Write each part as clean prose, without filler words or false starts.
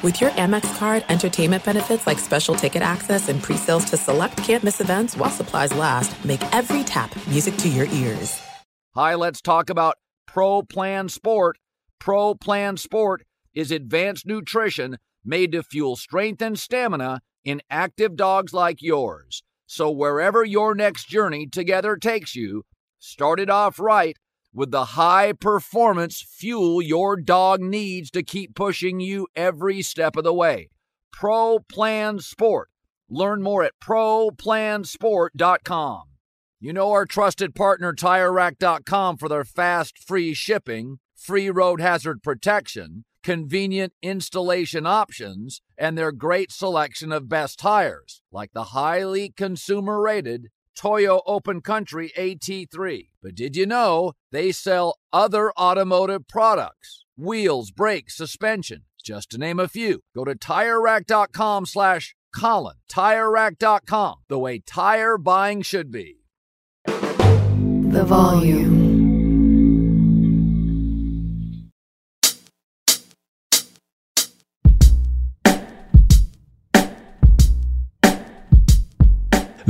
With your Amex card, entertainment benefits like special ticket access and pre-sales to select can't-miss events while supplies last make every tap music to your ears. Hi, let's talk about ProPlan Sport. ProPlan Sport is advanced nutrition made to fuel strength and stamina in active dogs like yours. So wherever your next journey together takes you, start it off right with the high-performance fuel your dog needs to keep pushing you every step of the way. ProPlan Sport. Learn more at ProPlanSport.com. You know our trusted partner, TireRack.com, for their fast, free shipping, free road hazard protection, convenient installation options, and their great selection of best tires, like the highly consumer-rated Toyo Open Country AT3. But did you know they sell other automotive products? Wheels, brakes, suspension, just to name a few. Go to TireRack.com/Colin. TireRack.com, the way tire buying should be. The volume.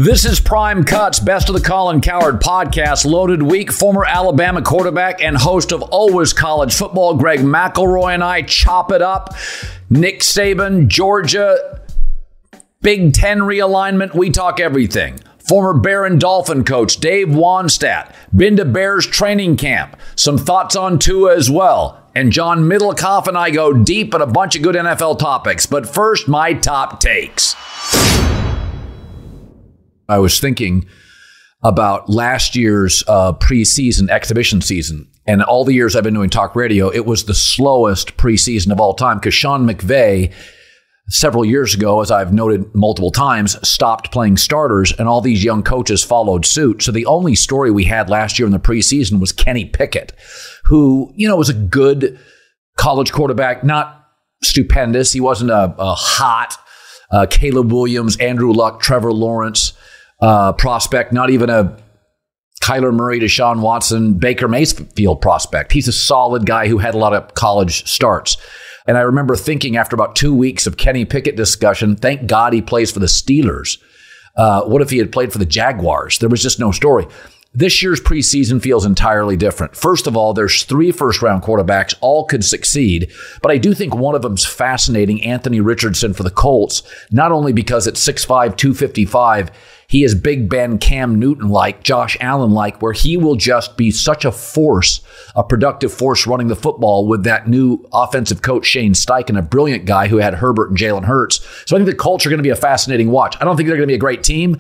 This is Prime Cuts, Best of the Colin Cowherd podcast. Loaded week, former Alabama quarterback and host of Always College Football, Greg McElroy, and I chop it up. Nick Saban, Georgia, Big Ten realignment, we talk everything. Former Bear and Dolphin coach Dave Wannstedt, been to Bears training camp, some thoughts on Tua as well, and John Middlecoff and I go deep on a bunch of good NFL topics. But first, my top takes. I was thinking about last year's preseason exhibition season, and all the years I've been doing talk radio, it was the slowest preseason of all time because Sean McVay, several years ago, as I've noted multiple times, stopped playing starters, and all these young coaches followed suit. So the only story we had last year in the preseason was Kenny Pickett, who, you know, was a good college quarterback, not stupendous. He wasn't a hot Caleb Williams, Andrew Luck, Trevor Lawrence prospect, not even a Kyler Murray, Deshaun Watson, Baker Mayfield prospect. He's a solid guy who had a lot of college starts. And I remember thinking after about 2 weeks of Kenny Pickett discussion, thank God he plays for the Steelers. What if he had played for the Jaguars? There was just no story. This year's preseason feels entirely different. First of all, there's 3 first-round quarterbacks. All could succeed. But I do think one of them's fascinating, Anthony Richardson for the Colts, not only because at 6'5", 255, he is Big Ben, Cam Newton-like, Josh Allen-like, where he will just be such a force, a productive force running the football with that new offensive coach, Shane Steichen, a brilliant guy who had Herbert and Jalen Hurts. So I think the Colts are going to be a fascinating watch. I don't think they're going to be a great team,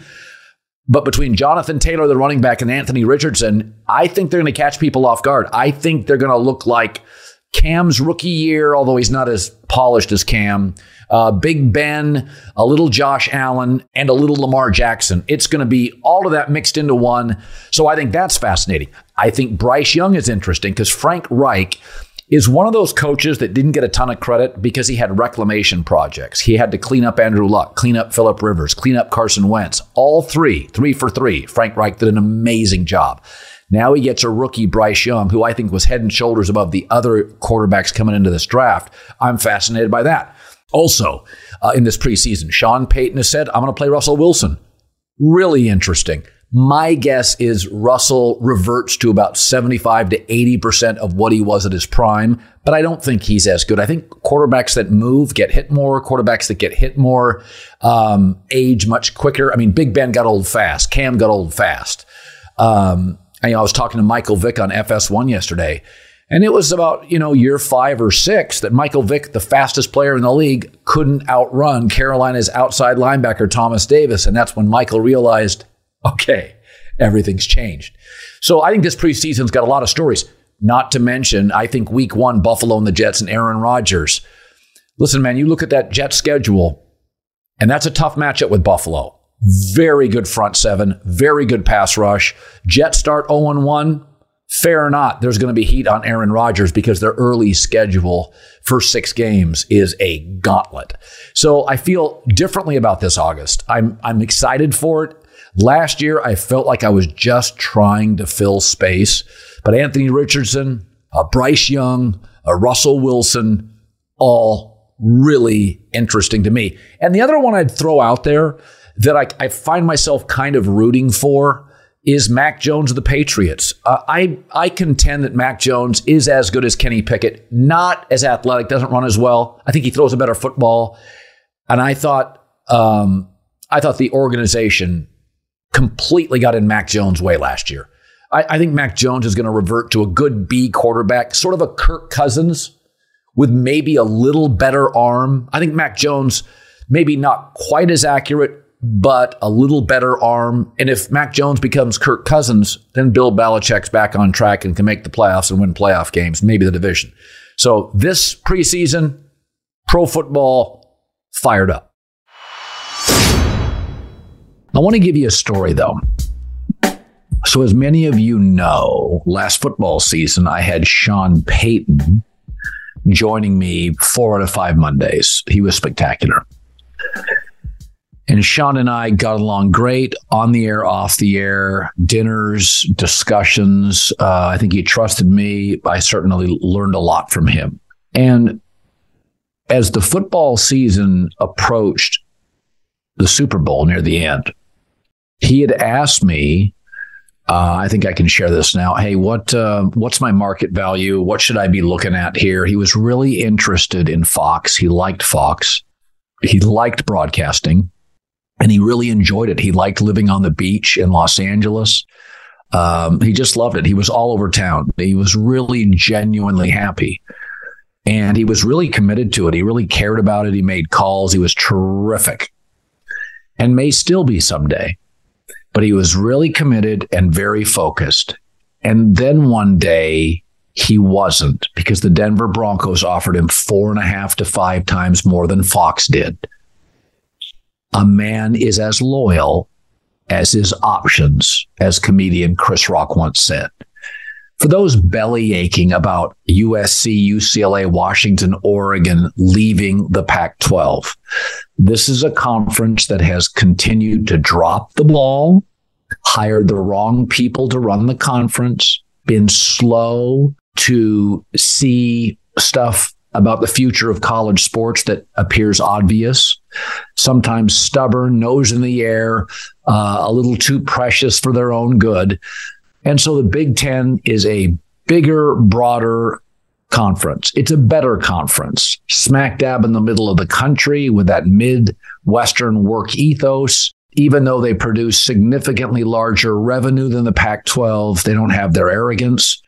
but between Jonathan Taylor, the running back, and Anthony Richardson, I think they're going to catch people off guard. I think they're going to look like Cam's rookie year, although he's not as polished as Cam, Big Ben, a little Josh Allen, and a little Lamar Jackson. It's going to be all of that mixed into one. So I think that's fascinating. I think Bryce Young is interesting because Frank Reich is one of those coaches that didn't get a ton of credit because he had reclamation projects. He had to clean up Andrew Luck, clean up Phillip Rivers, clean up Carson Wentz. All three for three. Frank Reich did an amazing job. Now he gets a rookie, Bryce Young, who I think was head and shoulders above the other quarterbacks coming into this draft. I'm fascinated by that. Also, in this preseason, Sean Payton has said, I'm going to play Russell Wilson. Really interesting. My guess is Russell reverts to about 75 to 80% of what he was at his prime, but I don't think he's as good. I think quarterbacks that move get hit more, age much quicker. I mean, Big Ben got old fast. Cam got old fast. I was talking to Michael Vick on FS1 yesterday, and it was about, year 5 or 6 that Michael Vick, the fastest player in the league, couldn't outrun Carolina's outside linebacker, Thomas Davis. And that's when Michael realized, okay, everything's changed. So I think this preseason's got a lot of stories, not to mention, I think week 1, Buffalo and the Jets and Aaron Rodgers. Listen, man, you look at that Jets schedule, and that's a tough matchup with Buffalo. Very good front 7, very good pass rush. Jets start 0-1. Fair or not, there's going to be heat on Aaron Rodgers because their early schedule for 6 games is a gauntlet. So I feel differently about this August. I'm excited for it. Last year, I felt like I was just trying to fill space. But Anthony Richardson, Bryce Young, Russell Wilson, all really interesting to me. And the other one I'd throw out there that I find myself kind of rooting for is Mac Jones of the Patriots. I contend that Mac Jones is as good as Kenny Pickett, not as athletic, doesn't run as well. I think he throws a better football. And I thought the organization completely got in Mac Jones' way last year. I think Mac Jones is going to revert to a good B quarterback, sort of a Kirk Cousins with maybe a little better arm. I think Mac Jones, maybe not quite as accurate, but a little better arm. And if Mac Jones becomes Kirk Cousins, then Bill Belichick's back on track and can make the playoffs and win playoff games, maybe the division. So this preseason, pro football, fired up. I want to give you a story, though. So as many of you know, last football season, I had Sean Payton joining me 4 out of 5 Mondays. He was spectacular. And Sean and I got along great on the air, off the air, dinners, discussions. I think he trusted me. I certainly learned a lot from him. And as the football season approached the Super Bowl near the end, he had asked me, I think I can share this now. Hey, what's my market value? What should I be looking at here? He was really interested in Fox. He liked Fox. He liked broadcasting. And he really enjoyed it. He liked living on the beach in Los Angeles. He just loved it. He was all over town. He was really genuinely happy. And he was really committed to it. He really cared about it. He made calls. He was terrific. And may still be someday. But he was really committed and very focused. And then one day he wasn't, because the Denver Broncos offered him 4.5 to 5 times more than Fox did. A man is as loyal as his options, as comedian Chris Rock once said. For those belly aching about USC, UCLA, Washington, Oregon leaving the Pac-12, this is a conference that has continued to drop the ball, hired the wrong people to run the conference, been slow to see stuff about the future of college sports that appears obvious, sometimes stubborn, nose in the air, a little too precious for their own good. And so the Big Ten is a bigger, broader conference. It's a better conference, smack dab in the middle of the country with that Midwestern work ethos. Even though they produce significantly larger revenue than the Pac-12, they don't have their arrogance.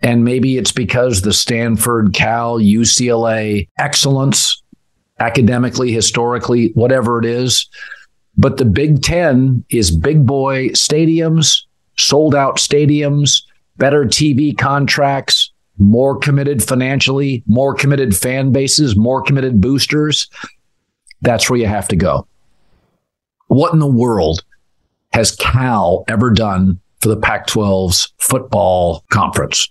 And maybe it's because the Stanford, Cal, UCLA excellence, academically, historically, whatever it is. But the Big Ten is big boy stadiums, sold out stadiums, better TV contracts, more committed financially, more committed fan bases, more committed boosters. That's where you have to go. What in the world has Cal ever done for the Pac-12's football conference?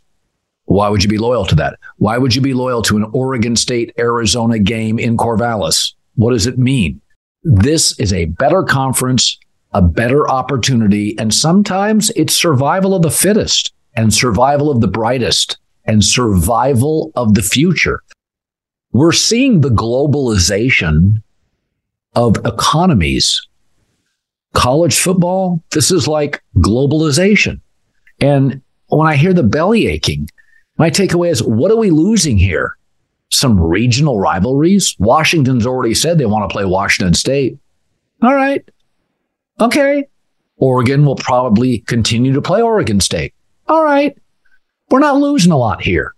Why would you be loyal to that? Why would you be loyal to an Oregon State, Arizona game in Corvallis? What does it mean? This is a better conference, a better opportunity, and sometimes it's survival of the fittest and survival of the brightest and survival of the future. We're seeing the globalization of economies. College football, this is like globalization. And when I hear the belly aching, my takeaway is, what are we losing here? Some regional rivalries? Washington's already said they want to play Washington State. All right. Okay, Oregon will probably continue to play Oregon State. All right, we're not losing a lot here.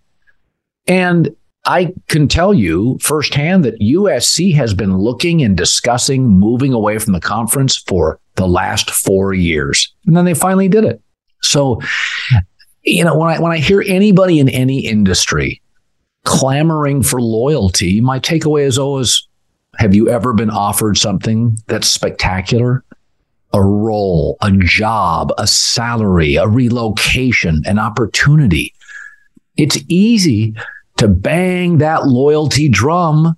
And I can tell you firsthand that USC has been looking and discussing moving away from the conference for the last 4 years. And then they finally did it. So, you know, when I hear anybody in any industry clamoring for loyalty, my takeaway is always, have you ever been offered something that's spectacular? A role, a job, a salary, a relocation, an opportunity. It's easy to bang that loyalty drum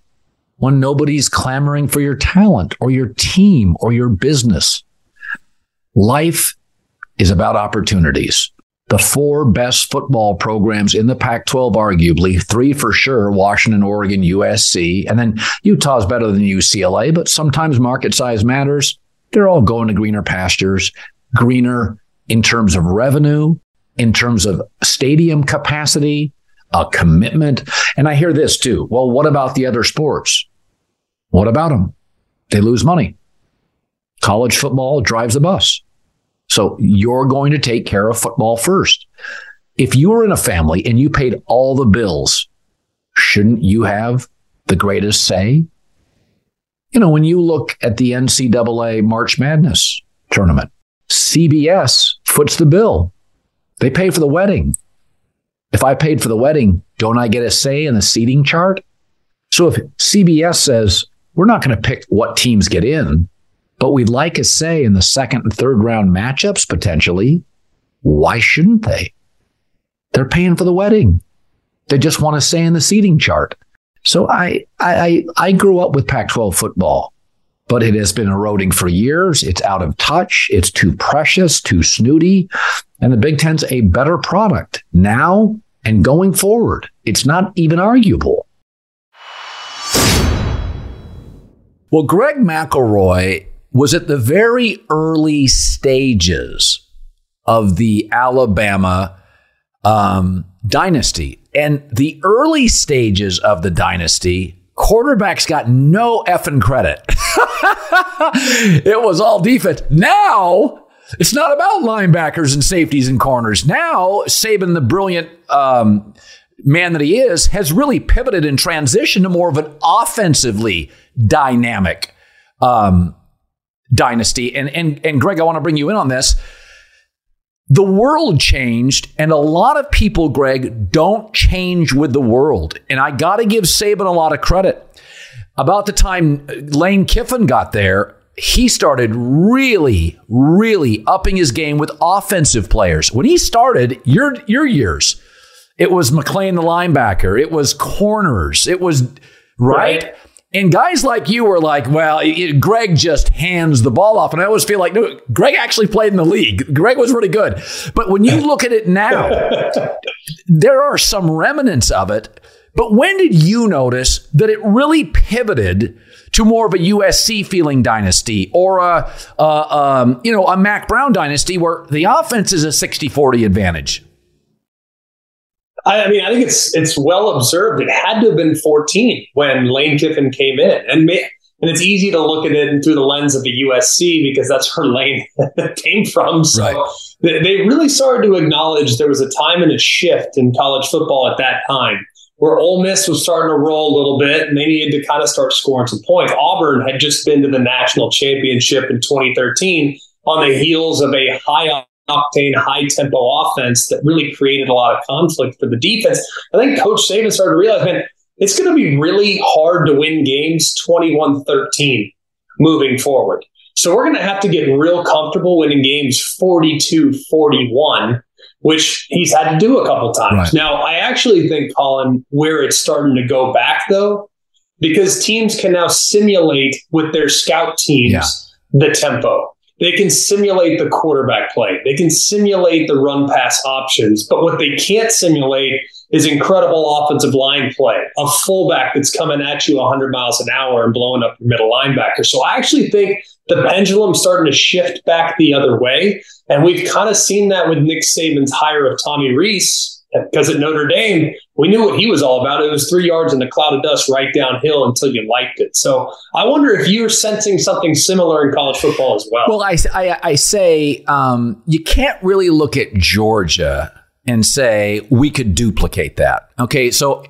when nobody's clamoring for your talent or your team or your business. Life is about opportunities. the four best football programs in the Pac-12, arguably, three for sure, Washington, Oregon, USC, and then Utah's better than UCLA, but sometimes market size matters. They're all going to greener pastures, greener in terms of revenue, in terms of stadium capacity, a commitment. And I hear this too. Well, what about the other sports? What about them? They lose money. College football drives the bus. So you're going to take care of football first. If you were in a family and you paid all the bills, shouldn't you have the greatest say? You know, when you look at the NCAA March Madness tournament, CBS foots the bill. They pay for the wedding. If I paid for the wedding, don't I get a say in the seating chart? So if CBS says, we're not going to pick what teams get in, but we'd like a say in the second and third round matchups potentially, why shouldn't they? They're paying for the wedding. They just want a say in the seating chart. So I grew up with Pac-12 football, but it has been eroding for years. It's out of touch. It's too precious, too snooty. And the Big Ten's a better product now and going forward. It's not even arguable. Well, Greg McElroy was at the very early stages of the Alabama dynasty. And the early stages of the dynasty, quarterbacks got no effing credit. It was all defense. Now, it's not about linebackers and safeties and corners. Now, Saban, the brilliant man that he is, has really pivoted and transitioned to more of an offensively dynamic dynasty. And Greg, I want to bring you in on this. The world changed, and a lot of people, Greg, don't change with the world. And I got to give Saban a lot of credit. About the time Lane Kiffin got there, he started really upping his game with offensive players. When he started, your years, it was McLean the linebacker. It was corners. It was, right? And guys like you were like, well, Greg just hands the ball off. And I always feel like, no, Greg actually played in the league. Greg was really good. But when you look at it now, there are some remnants of it. But when did you notice that it really pivoted to more of a USC feeling dynasty or a Mac Brown dynasty where the offense is a 60-40 advantage? I mean, I think it's well observed. It had to have been 14 when Lane Kiffin came in. And it's easy to look at it through the lens of the USC because that's where Lane came from. So They really started to acknowledge there was a time and a shift in college football at that time where Ole Miss was starting to roll a little bit and they needed to kind of start scoring some points. Auburn had just been to the national championship in 2013 on the heels of a high-octane, high-tempo offense that really created a lot of conflict for the defense. I think Coach Saban started to realize, man, it's going to be really hard to win games 21-13 moving forward. So we're going to have to get real comfortable winning games 42-41, which he's had to do a couple times. Right. Now, I actually think, Colin, where it's starting to go back, though, because teams can now simulate with their scout teams the tempo. They can simulate the quarterback play. They can simulate the run-pass options. But what they can't simulate is incredible offensive line play, a fullback that's coming at you 100 miles an hour and blowing up your middle linebacker. So I actually think the pendulum's starting to shift back the other way. And we've kind of seen that with Nick Saban's hire of Tommy Rees. Because at Notre Dame, we knew what he was all about. It was 3 yards in a cloud of dust right downhill until you liked it. So I wonder if you're sensing something similar in college football as well. Well, I say you can't really look at Georgia and say we could duplicate that. Okay, so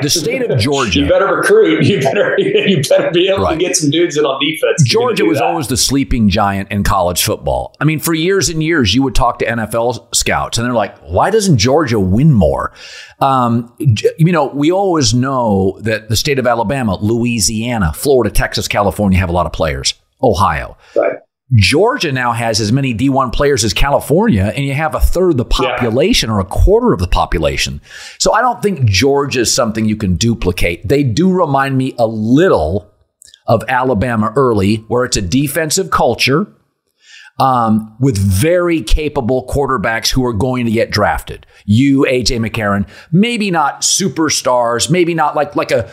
the state of Georgia. You better recruit. You better be able to get some dudes in on defense. Georgia was always the sleeping giant in college football. I mean, for years and years, you would talk to NFL scouts, and they're like, why doesn't Georgia win more? We always know that the state of Alabama, Louisiana, Florida, Texas, California have a lot of players. Ohio. Right. Georgia now has as many D1 players as California, and you have a third the population or a quarter of the population. So I don't think Georgia is something you can duplicate. They do remind me a little of Alabama early, where it's a defensive culture. with very capable quarterbacks who are going to get drafted. You, A.J. McCarron, maybe not superstars, maybe not like a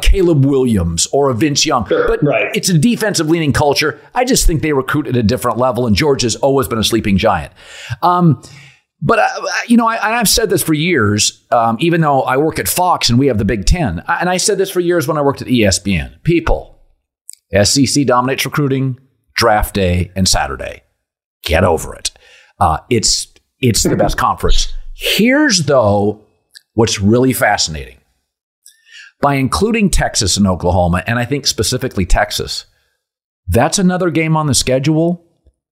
Caleb Williams or a Vince Young, but it's a defensive-leaning culture. I just think they recruit at a different level, and Georgia's always been a sleeping giant. But, I've said this for years, even though I work at Fox and we have the Big Ten. And I said this for years when I worked at ESPN. People, SEC dominates recruiting, draft day, and Saturday. Get over it. It's the best conference. Here's, though, what's really fascinating. By including Texas and Oklahoma, and I think specifically Texas, that's another game on the schedule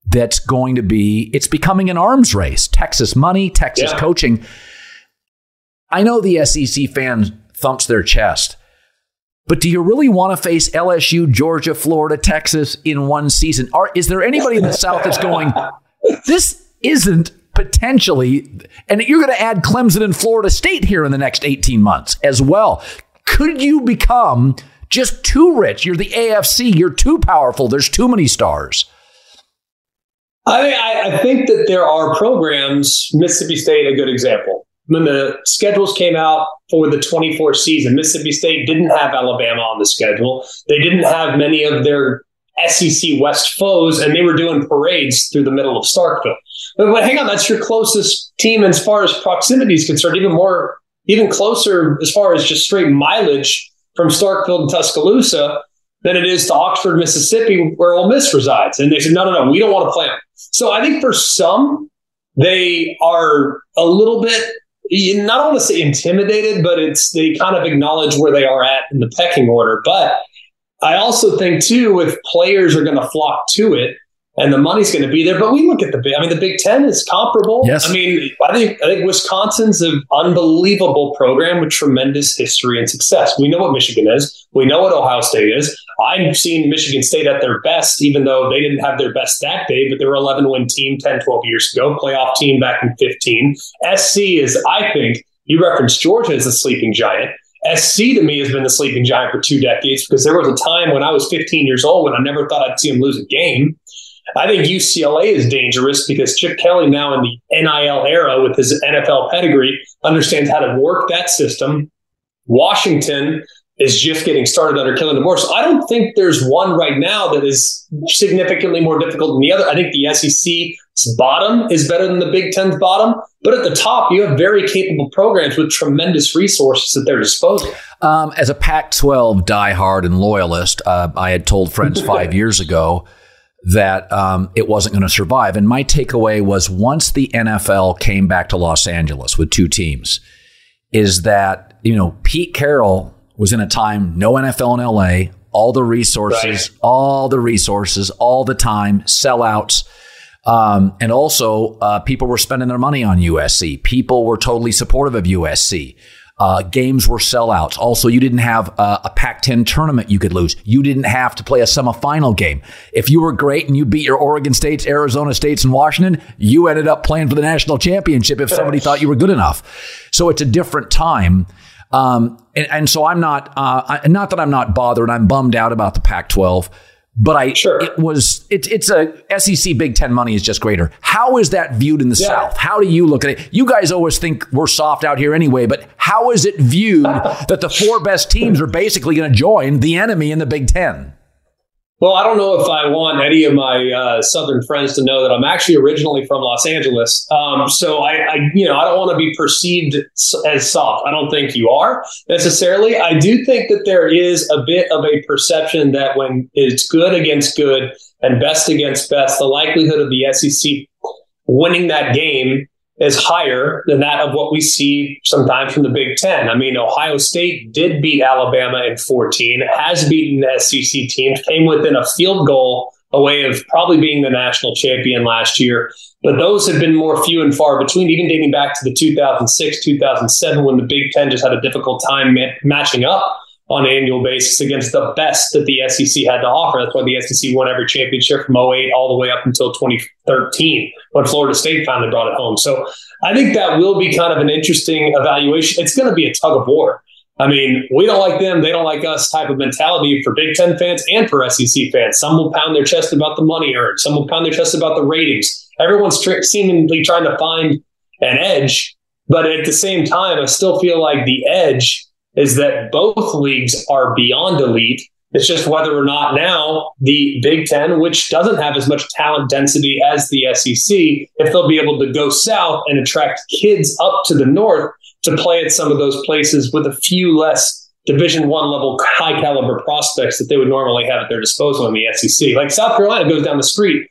that's going to be, it's becoming an arms race. Texas money, Texas coaching. I know the SEC fan thumps their chest, but do you really want to face LSU, Georgia, Florida, Texas in one season? Is there anybody in the South that's going, this isn't potentially, and you're going to add Clemson and Florida State here in the next 18 months as well. Could you become just too rich? You're the AFC. You're too powerful. There's too many stars. I think that there are programs, Mississippi State, a good example. When the schedules came out for the 24 season, Mississippi State didn't have Alabama on the schedule. They didn't have many of their SEC West foes, and they were doing parades through the middle of Starkville. But hang on, that's your closest team as far as proximity is concerned, even closer as far as just straight mileage from Starkville to Tuscaloosa than it is to Oxford, Mississippi, where Ole Miss resides. And they said, no, we don't want to play them. So I think for some, they are a little bit, not want to say intimidated, but it's they kind of acknowledge where they are at in the pecking order. But I also think, too, if players are going to flock to it and the money's going to be there. But we look at the Big Ten is comparable. Yes. I think Wisconsin's an unbelievable program with tremendous history and success. We know what Michigan is. We know what Ohio State is. I've seen Michigan State at their best, even though they didn't have their best that day, but they were 11-win team 10, 12 years ago, playoff team back in 15. SC is, I think, you referenced Georgia as a sleeping giant. SC to me has been the sleeping giant for 2 decades because there was a time when I was 15 years old when I never thought I'd see him lose a game. I think UCLA is dangerous because Chip Kelly now in the NIL era with his NFL pedigree understands how to work that system. Washington is just getting started under Kellen DeMoore. So I don't think there's one right now that is significantly more difficult than the other. I think the SEC's bottom is better than the Big Ten's bottom. But at the top, you have very capable programs with tremendous resources at their disposal. As a Pac-12 diehard and loyalist, I had told friends 5 years ago that it wasn't going to survive. And my takeaway was once the NFL came back to Los Angeles with 2 teams, is that, Pete Carroll was in a time, no NFL in LA, all the resources, all the time, sellouts. And also people were spending their money on USC. People were totally supportive of USC. Games were sellouts. Also, you didn't have a Pac-10 tournament you could lose. You didn't have to play a semifinal game. If you were great and you beat your Oregon States, Arizona States, and Washington, you ended up playing for the national championship if somebody thought you were good enough. So it's a different time. And so I'm not, not that I'm not bothered. I'm bummed out about the Pac-12. But it's a SEC Big Ten money is just greater. How is that viewed in the South? How do you look at it? You guys always think we're soft out here anyway, but how is it viewed that the 4 best teams are basically going to join the enemy in the Big Ten? Well, I don't know if I want any of my Southern friends to know that I'm actually originally from Los Angeles. So I don't want to be perceived as soft. I don't think you are necessarily. I do think that there is a bit of a perception that when it's good against good and best against best, the likelihood of the SEC winning that game is higher than that of what we see sometimes from the Big Ten. Ohio State did beat Alabama in 14, has beaten the SEC teams, came within a field goal away of probably being the national champion last year. But those have been more few and far between, even dating back to the 2006, 2007, when the Big Ten just had a difficult time matching up on an annual basis against the best that the SEC had to offer. That's why the SEC won every championship from 08 all the way up until 2013 when Florida State finally brought it home. So I think that will be kind of an interesting evaluation. It's going to be a tug of war. I mean, we don't like them, they don't like us type of mentality for Big Ten fans and for SEC fans. Some will pound their chest about the money earned. Some will pound their chest about the ratings. Everyone's seemingly trying to find an edge. But at the same time, I still feel like the edge is that both leagues are beyond elite. It's just whether or not now the Big Ten, which doesn't have as much talent density as the SEC, if they'll be able to go south and attract kids up to the north to play at some of those places with a few less Division One level high caliber prospects that they would normally have at their disposal in the SEC. Like South Carolina goes down the street,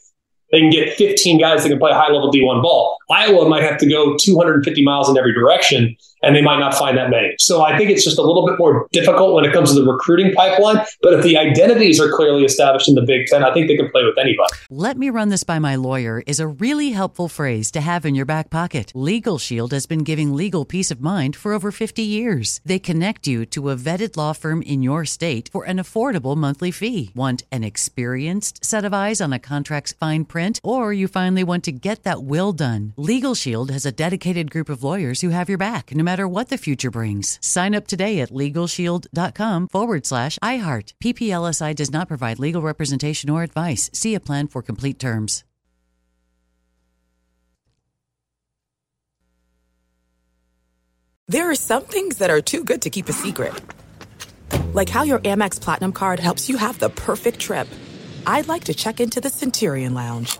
they can get 15 guys that can play high level D1 ball. Iowa might have to go 250 miles in every direction, and they might not find that many. So I think it's just a little bit more difficult when it comes to the recruiting pipeline. But if the identities are clearly established in the Big Ten, I think they can play with anybody. Let me run this by my lawyer is a really helpful phrase to have in your back pocket. Legal Shield has been giving legal peace of mind for over 50 years. They connect you to a vetted law firm in your state for an affordable monthly fee. Want an experienced set of eyes on a contract's fine print, or you finally want to get that will done? Legal Shield has a dedicated group of lawyers who have your back, no matter what the future brings. Sign up today at LegalShield.com/iHeart. PPLSI does not provide legal representation or advice. See a plan for complete terms. There are some things that are too good to keep a secret. Like how your Amex Platinum card helps you have the perfect trip. I'd like to check into the Centurion Lounge.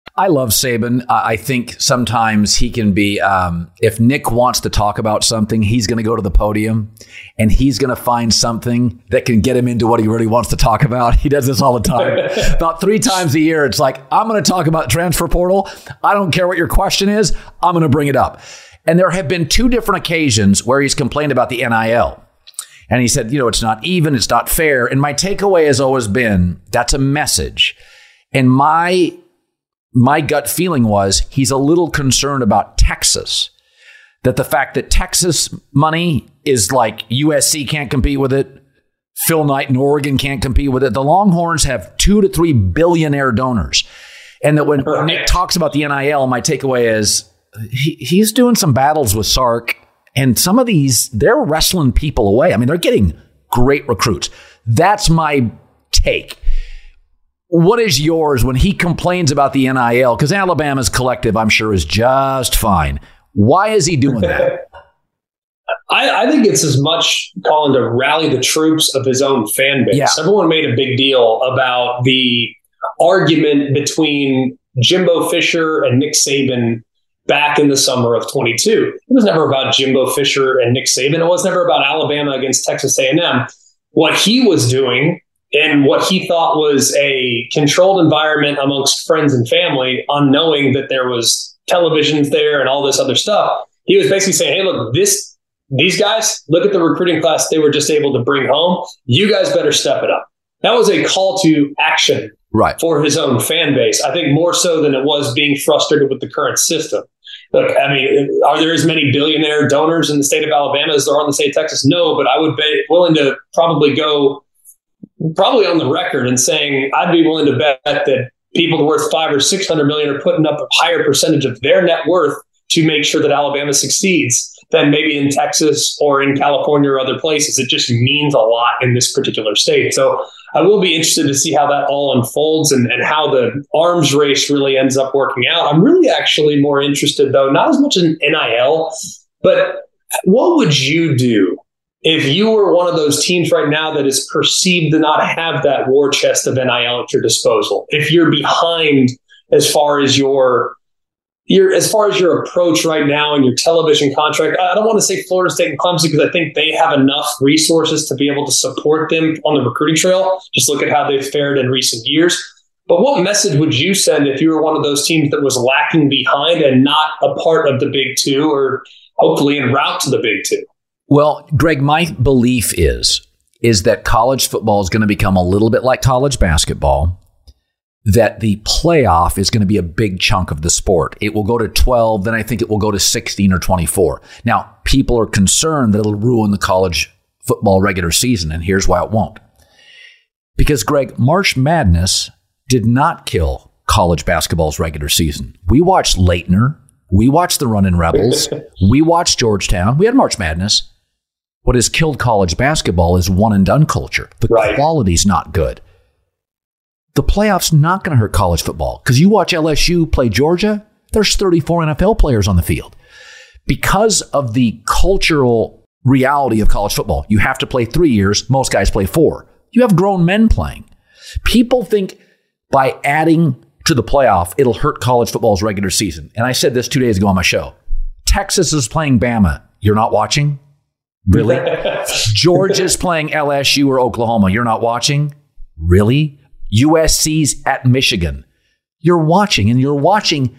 I love Saban. I think sometimes he can be, if Nick wants to talk about something, he's going to go to the podium and he's going to find something that can get him into what he really wants to talk about. He does this all the time. About 3 times a year, it's like, I'm going to talk about transfer portal. I don't care what your question is. I'm going to bring it up. And there have been 2 different occasions where he's complained about the NIL. And he said, it's not even, it's not fair. And my takeaway has always been, that's a message. And my gut feeling was he's a little concerned about Texas, that the fact that Texas money is like USC can't compete with it. Phil Knight and Oregon can't compete with it. The Longhorns have 2 to 3 billionaire donors. And that when Nick talks about the NIL, my takeaway is he's doing some battles with Sark, and some of these, they're wrestling people away. I mean, they're getting great recruits. That's my take. What is yours when he complains about the NIL? Because Alabama's collective, I'm sure, is just fine. Why is he doing that? I think it's as much calling to rally the troops of his own fan base. Yeah. Everyone made a big deal about the argument between Jimbo Fisher and Nick Saban back in the summer of 22. It was never about Jimbo Fisher and Nick Saban. It was never about Alabama against Texas A&M. What he was doing and what he thought was a controlled environment amongst friends and family, unknowing that there was televisions there and all this other stuff. He was basically saying, hey, look, these guys, look at the recruiting class they were just able to bring home. You guys better step it up. That was a call to action for his own fan base, I think, more so than it was being frustrated with the current system. Look, I mean, are there as many billionaire donors in the state of Alabama as there are in the state of Texas? No, but I would be willing to probably on the record and saying I'd be willing to bet that people worth $500 or $600 million are putting up a higher percentage of their net worth to make sure that Alabama succeeds than maybe in Texas or in California or other places. It just means a lot in this particular state. So I will be interested to see how that all unfolds and how the arms race really ends up working out. I'm really actually more interested, though, not as much in NIL, but what would you do if you were one of those teams right now that is perceived to not have that war chest of NIL at your disposal? If you're behind as far as your approach right now and your television contract, I don't want to say Florida State and Clemson because I think they have enough resources to be able to support them on the recruiting trail. Just look at how they've fared in recent years. But what message would you send if you were one of those teams that was lacking behind and not a part of the Big Two or hopefully en route to the Big Two? Well, Greg, my belief is that college football is going to become a little bit like college basketball. that the playoff is going to be a big chunk of the sport. It will go to 12, then I think it will go to 16 or 24. Now, people are concerned that it'll ruin the college football regular season, and here's why it won't. Because, Greg, March Madness did not kill college basketball's regular season. We watched Leitner. We watched the Runnin' Rebels. We watched Georgetown. We had March Madness. What has killed college basketball is one-and-done culture. The quality's not good. The playoff's not going to hurt college football because you watch LSU play Georgia, there's 34 NFL players on the field. Because of the cultural reality of college football, you have to play 3 years. Most guys play 4. You have grown men playing. People think by adding to the playoff, it'll hurt college football's regular season. And I said this 2 days ago on my show. Texas is playing Bama. You're not watching? Really? Georgia's playing LSU or Oklahoma. You're not watching? Really? USC's at Michigan. You're watching, and you're watching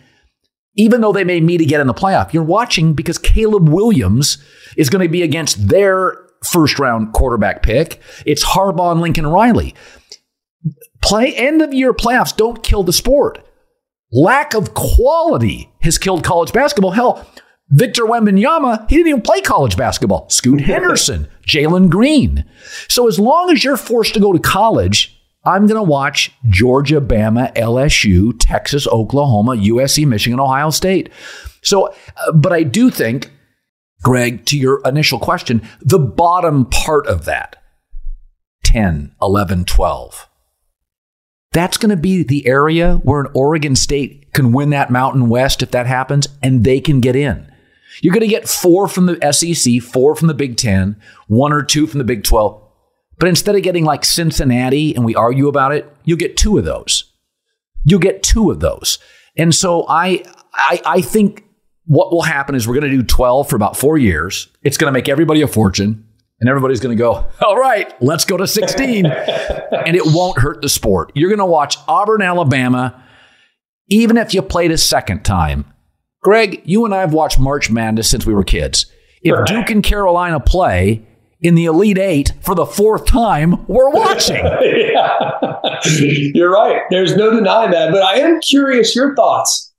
even though they may meet again in the playoff. You're watching because Caleb Williams is going to be against their first-round quarterback pick. It's Harbaugh and Lincoln Riley. End-of-year playoffs don't kill the sport. Lack of quality has killed college basketball. Hell, Victor Wembanyama, he didn't even play college basketball. Scoot Henderson, Jalen Green. So as long as you're forced to go to college, I'm going to watch Georgia, Bama, LSU, Texas, Oklahoma, USC, Michigan, Ohio State. So, but I do think, Greg, to your initial question, the bottom part of that, 10, 11, 12, that's going to be the area where an Oregon State can win that Mountain West if that happens, and they can get in. You're going to get 4 from the SEC, 4 from the Big Ten, 1 or 2 from the Big 12. But instead of getting like Cincinnati, and we argue about it, you'll get 2 of those. You'll get 2 of those. And so I think what will happen is we're going to do 12 for about 4 years. It's going to make everybody a fortune. And everybody's going to go, all right, let's go to 16. And it won't hurt the sport. You're going to watch Auburn, Alabama, even if you played a second time. Greg, you and I have watched March Madness since we were kids. If Duke and Carolina play in the Elite Eight for the 4th time, we're watching. You're right. There's no denying that. But I am curious your thoughts.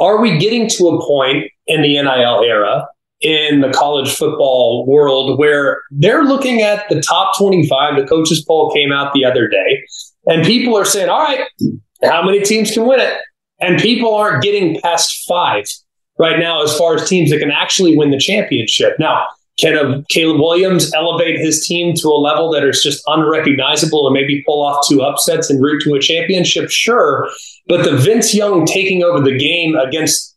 Are we getting to a point in the NIL era in the college football world where they're looking at the top 25, the coaches poll came out the other day, and people are saying, all right, how many teams can win it? And people aren't getting past 5 right now as far as teams that can actually win the championship. Now, can Caleb Williams elevate his team to a level that is just unrecognizable and maybe pull off 2 upsets and route to a championship? Sure. But the Vince Young taking over the game against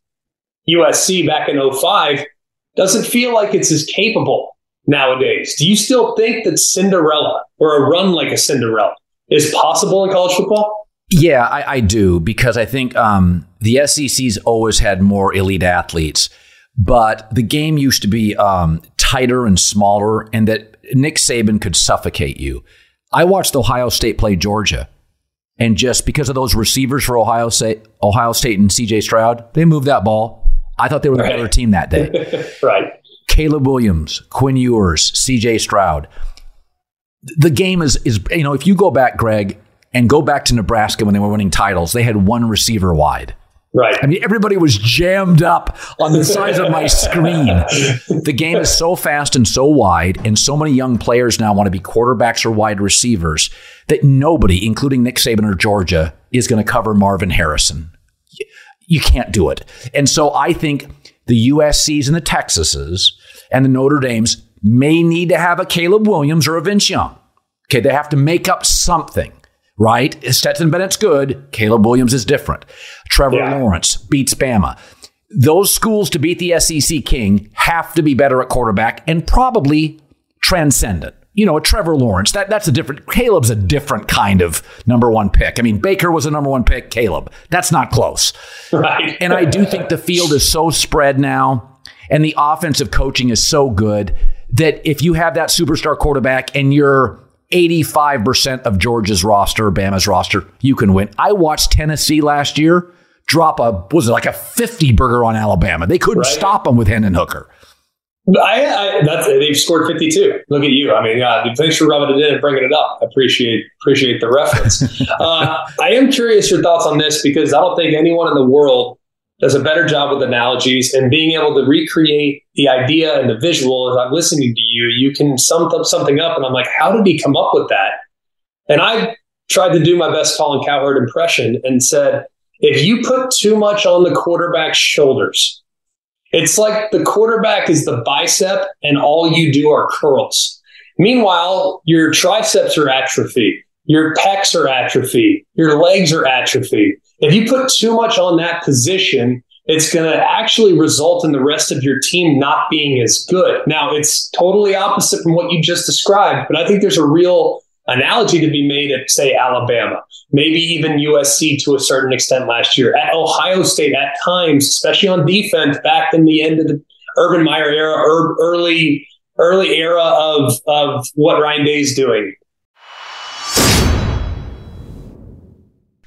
USC back in 2005 doesn't feel like it's as capable nowadays. Do you still think that Cinderella or a run like a Cinderella is possible in college football? Yeah, I do, because I think the SEC's always had more elite athletes, but the game used to be tighter and smaller, and that Nick Saban could suffocate you. I watched Ohio State play Georgia, and just because of those receivers for Ohio State and C.J. Stroud, they moved that ball. I thought they were the better team that day. Right. Caleb Williams, Quinn Ewers, CJ Stroud. The game is, you know, if you go back, Greg, and go back to Nebraska when they were winning titles, they had 1 receiver wide. Right. I mean, everybody was jammed up on the size of my screen. The game is so fast and so wide, and so many young players now want to be quarterbacks or wide receivers that nobody, including Nick Saban or Georgia, is going to cover Marvin Harrison. You can't do it. And so I think the USCs and the Texases and the Notre Dames may need to have a Caleb Williams or a Vince Young. Okay, they have to make up something, right? Stetson Bennett's good. Caleb Williams is different. Trevor Lawrence beats Bama. Those schools to beat the SEC king have to be better at quarterback and probably transcendent. You know, a Trevor Lawrence, that's a different – Caleb's a different kind of number 1 pick. I mean, Baker was a number 1 pick, Caleb. That's not close. Right. And I do think the field is so spread now and the offensive coaching is so good that if you have that superstar quarterback and you're 85% of Georgia's roster, Bama's roster, you can win. I watched Tennessee last year drop a 50-burger on Alabama. They couldn't stop them with Hendon Hooker. That's it. They've scored 52. Look at you. I mean, thanks for rubbing it in and bringing it up. I appreciate the reference. I am curious your thoughts on this, because I don't think anyone in the world does a better job with analogies and being able to recreate the idea and the visual. As I'm listening to you, you can sum something up, and I'm like, how did he come up with that? And I tried to do my best Colin Cowherd impression and said, if you put too much on the quarterback's shoulders, it's like the quarterback is the bicep and all you do are curls. Meanwhile, your triceps are atrophy, your pecs are atrophy, your legs are atrophy. If you put too much on that position, it's going to actually result in the rest of your team not being as good. Now, it's totally opposite from what you just described, but I think there's a real analogy to be made at, say, Alabama, maybe even USC to a certain extent last year, at Ohio State at times, especially on defense back in the end of the Urban Meyer era, early era of what Ryan Day's doing.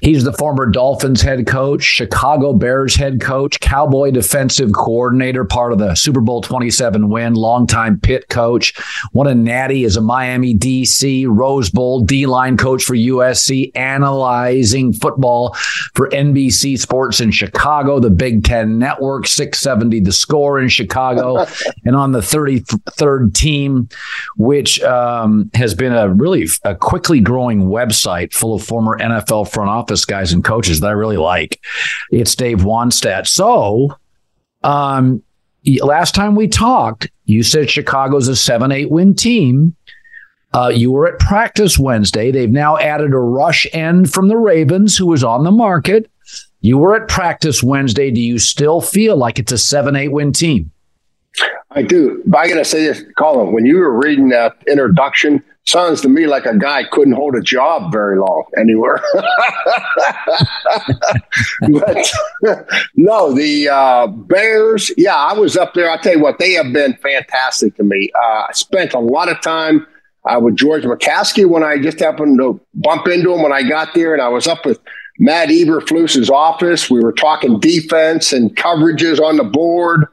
He's the former Dolphins head coach, Chicago Bears head coach, Cowboy defensive coordinator, part of the Super Bowl 27 win, longtime Pitt coach, won a natty as a Miami DC, Rose Bowl D-line coach for USC, analyzing football for NBC Sports in Chicago, the Big Ten Network, 670 The Score in Chicago, and on the 33rd team, which has been a quickly growing website full of former NFL front office guys and coaches that I really like. It's Dave Wanstead. So last time we talked, you said Chicago's a 7-8 win team. You were at practice Wednesday. They've now added a rush end from the Ravens, who was on the market. You were at practice Wednesday. Do you still feel like it's a 7-8 win team? I do. But I got to say this, Colin, when you were reading that introduction, sounds to me like a guy couldn't hold a job very long anywhere. But no, the Bears, yeah, I was up there. I'll tell you what, they have been fantastic to me. I spent a lot of time with George McCaskey when I just happened to bump into him when I got there, and I was up with Matt Eberflus's office. We were talking defense and coverages on the board.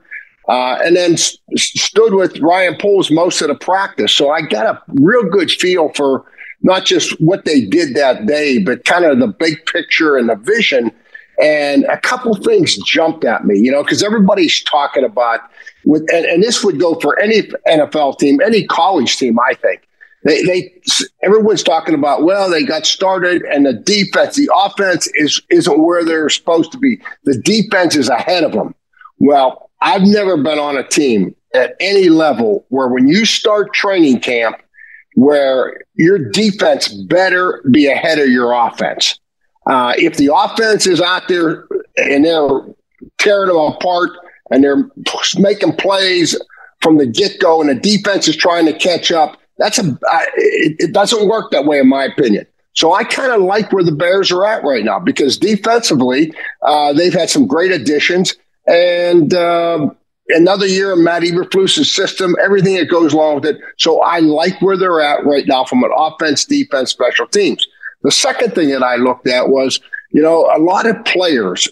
And then stood with Ryan Poles most of the practice. So I got a real good feel for not just what they did that day, but kind of the big picture and the vision. And a couple things jumped at me, because everybody's talking about, and this would go for any NFL team, any college team, I think. Everyone's talking about, well, they got started and the defense, the offense isn't where they're supposed to be. The defense is ahead of them. Well, I've never been on a team at any level where when you start training camp, where your defense better be ahead of your offense. If the offense is out there and they're tearing them apart and they're making plays from the get-go and the defense is trying to catch up, it doesn't work that way in my opinion. So I kind of like where the Bears are at right now because defensively they've had some great additions. And another year of Matt Eberflus's system, everything that goes along with it. So I like where they're at right now from an offense, defense, special teams. The second thing that I looked at was, a lot of players,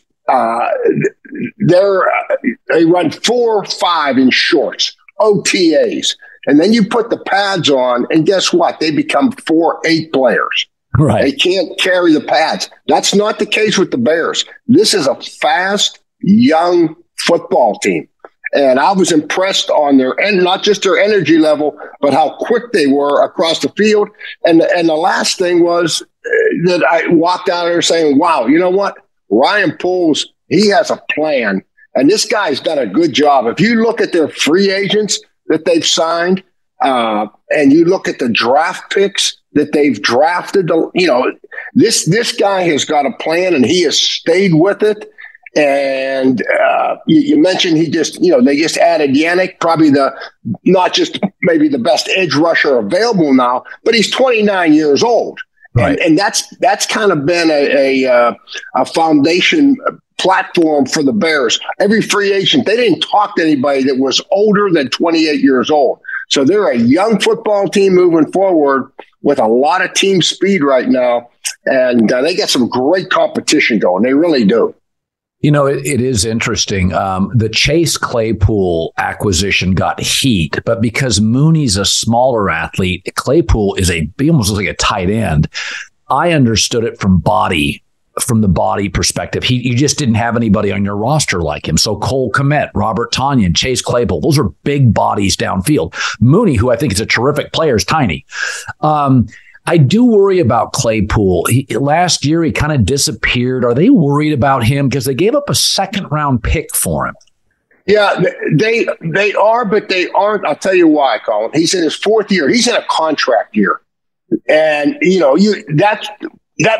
they run 4 or 5 in shorts, OTAs. And then you put the pads on, and guess what? They become 4-8 players. Right. They can't carry the pads. That's not the case with the Bears. This is a fast, young football team. And I was impressed on their end, not just their energy level, but how quick they were across the field. And the last thing was that I walked out there saying, wow, you know what? Ryan Poles, he has a plan. And this guy's done a good job. If you look at their free agents that they've signed and you look at the draft picks that they've drafted, this guy has got a plan and he has stayed with it. And you mentioned he just, they just added Yannick, probably maybe the best edge rusher available now, but he's 29 years old. Right. And that's kind of been a foundation platform for the Bears. Every free agent, they didn't talk to anybody that was older than 28 years old. So they're a young football team moving forward with a lot of team speed right now. And they got some great competition going. They really do. You know, it is interesting. The Chase Claypool acquisition got heat, but because Mooney's a smaller athlete, Claypool is he almost looks like a tight end. I understood it from the body perspective. You just didn't have anybody on your roster like him. So Cole Kmet, Robert Tonyan, Chase Claypool, those are big bodies downfield. Mooney, who I think is a terrific player, is tiny. I do worry about Claypool. Last year, he kind of disappeared. Are they worried about him? Because they gave up a second-round pick for him. Yeah, they are, but they aren't. I'll tell you why, Colin. He's in his fourth year. He's in a contract year. And, you know, that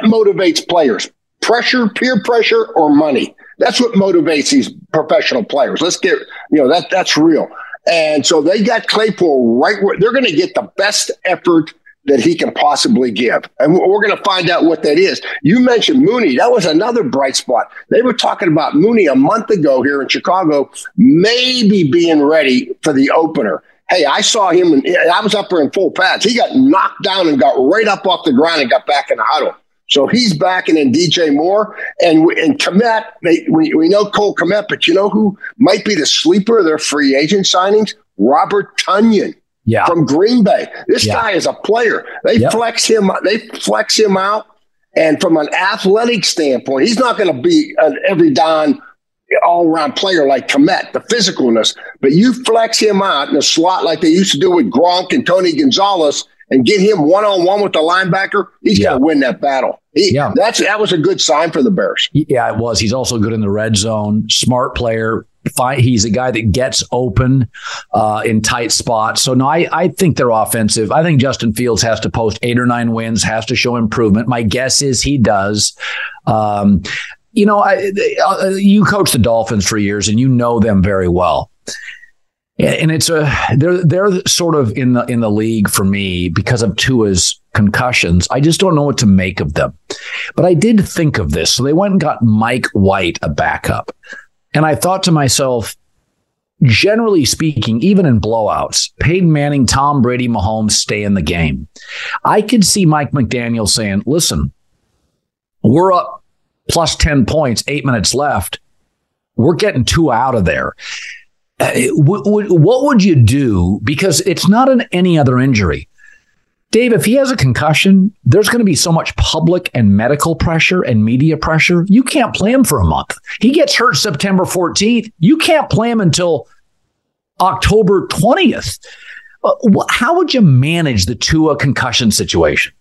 motivates players. Pressure, peer pressure, or money. That's what motivates these professional players. Let's get, you know, that's real. And so they got Claypool right where they're going to get the best effort that he can possibly give. And we're going to find out what that is. You mentioned Mooney. That was another bright spot. They were talking about Mooney a month ago here in Chicago, maybe being ready for the opener. Hey, I saw him, and I was up there in full pads. He got knocked down and got right up off the ground and got back in the huddle. So he's back, and then DJ Moore. And Kmet, we know Cole Kmet, but you know who might be the sleeper of their free agent signings? Robert Tonyan. Yeah. From Green Bay. This guy is a player. They flex him out. And from an athletic standpoint, he's not going to be an every down, all-around player like Kmet, the physicalness. But you flex him out in a slot like they used to do with Gronk and Tony Gonzalez and get him one-on-one with the linebacker, he's going to win that battle. That was a good sign for the Bears. Yeah, it was. He's also good in the red zone. Smart player. He's a guy that gets open in tight spots. So, no, I think they're offensive. I think Justin Fields has to post 8 or 9 wins, has to show improvement. My guess is he does. You know, you coached the Dolphins for years, and you know them very well. And it's they're sort of in the league for me because of Tua's concussions. I just don't know what to make of them. But I did think of this. So they went and got Mike White, a backup. And I thought to myself, generally speaking, even in blowouts, Peyton Manning, Tom Brady, Mahomes stay in the game. I could see Mike McDaniel saying, listen, we're up plus 10 points, 8 minutes left. We're getting two out of there. What would you do? Because it's not an any other injury. Dave, if he has a concussion, there's going to be so much public and medical pressure and media pressure. You can't play him for a month. He gets hurt September 14th. You can't play him until October 20th. How would you manage the Tua concussion situation?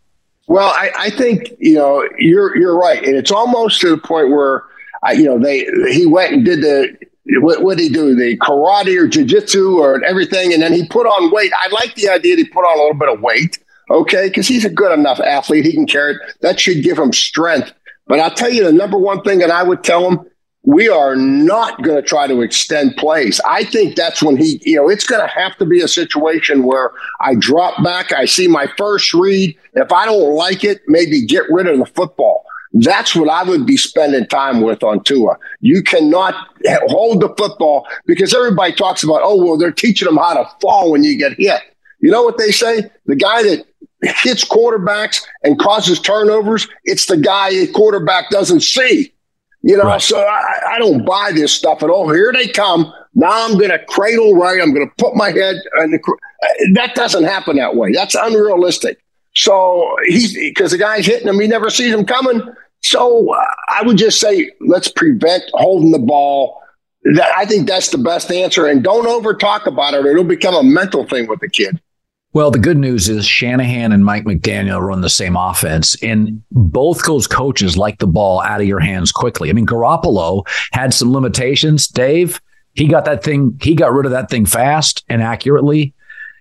Well, I think, you know, you're right. And it's almost to the point where, he went and did the – what did he do? The karate or jiu-jitsu or everything. And then he put on weight. I like the idea that he put on a little bit of weight. Okay. Cause he's a good enough athlete. He can carry it. That should give him strength. But I'll tell you the number one thing that I would tell him, we are not going to try to extend plays. I think that's when he, it's going to have to be a situation where I drop back. I see my first read. If I don't like it, maybe get rid of the football. That's what I would be spending time with on Tua. You cannot hold the football because everybody talks about, they're teaching them how to fall when you get hit. You know what they say? The guy that hits quarterbacks and causes turnovers, it's the guy the quarterback doesn't see. You know, right. So I don't buy this stuff at all. Here they come. Now I'm going to cradle right. I'm going to put my head in the – that doesn't happen that way. That's unrealistic. So because the guy's hitting him, he never sees him coming. So I would just say, let's prevent holding the ball. I think that's the best answer. And don't over talk about it. It'll become a mental thing with the kid. Well, the good news is Shanahan and Mike McDaniel run the same offense, and both those coaches like the ball out of your hands quickly. I mean, Garoppolo had some limitations. Dave, he got rid of that thing fast and accurately.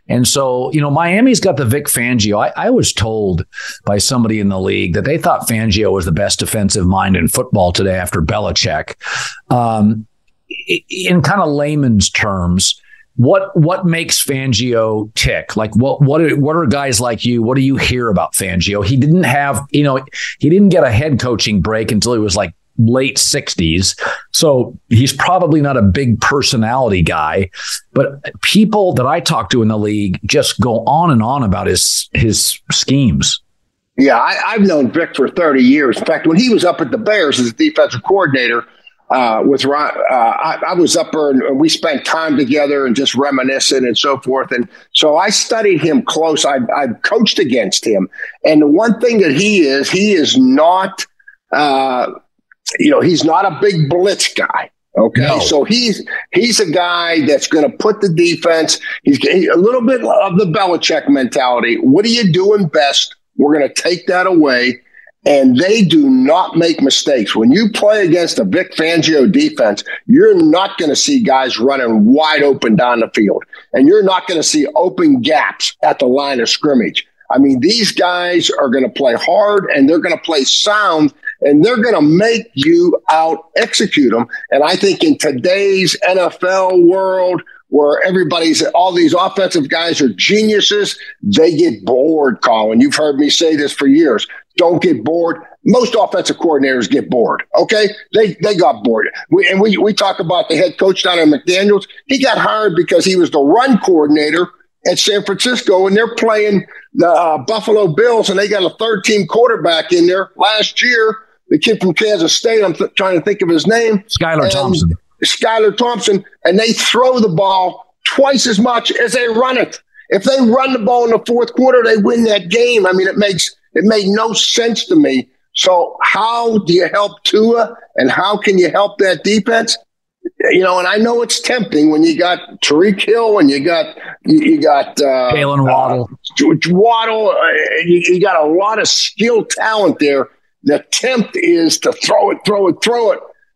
And so, Miami's got the Vic Fangio. I was told by somebody in the league that they thought Fangio was the best defensive mind in football today after Belichick. In kind of layman's terms, what makes Fangio tick? Like, what are guys like you? What do you hear about Fangio? He didn't have, he didn't get a head coaching break until he was like late 60s. So he's probably not a big personality guy, but people that I talk to in the league just go on and on about his schemes. Yeah, I've known Vic for 30 years. In fact, when he was up at the Bears as a defensive coordinator, with Ron. I was up there and we spent time together and just reminiscing and so forth. And so I studied him close. I coached against him. And the one thing that he is not, he's not a big blitz guy. Okay, no. So he's a guy that's going to put the defense. He's a little bit of the Belichick mentality. What are you doing best? We're going to take that away, and they do not make mistakes. When you play against a Vic Fangio defense, you're not going to see guys running wide open down the field, and you're not going to see open gaps at the line of scrimmage. I mean, these guys are going to play hard, and they're going to play sound, and they're going to make you out-execute them. And I think in today's NFL world where all these offensive guys are geniuses, they get bored, Colin. You've heard me say this for years. Don't get bored. Most offensive coordinators get bored, okay? They got bored. We talk about the head coach down at McDaniels. He got hired because he was the run coordinator at San Francisco, and they're playing the Buffalo Bills, and they got a third-team quarterback in there last year, the kid from Kansas State. I'm trying to think of his name. Skylar Thompson, and they throw the ball twice as much as they run it. If they run the ball in the fourth quarter, they win that game. I mean, it made no sense to me. So how do you help Tua, and how can you help that defense? You know, and I know it's tempting when you got Tyreek Hill and you got Jalen Waddle. Waddle, you got a lot of skilled talent there. The tempt is to throw it.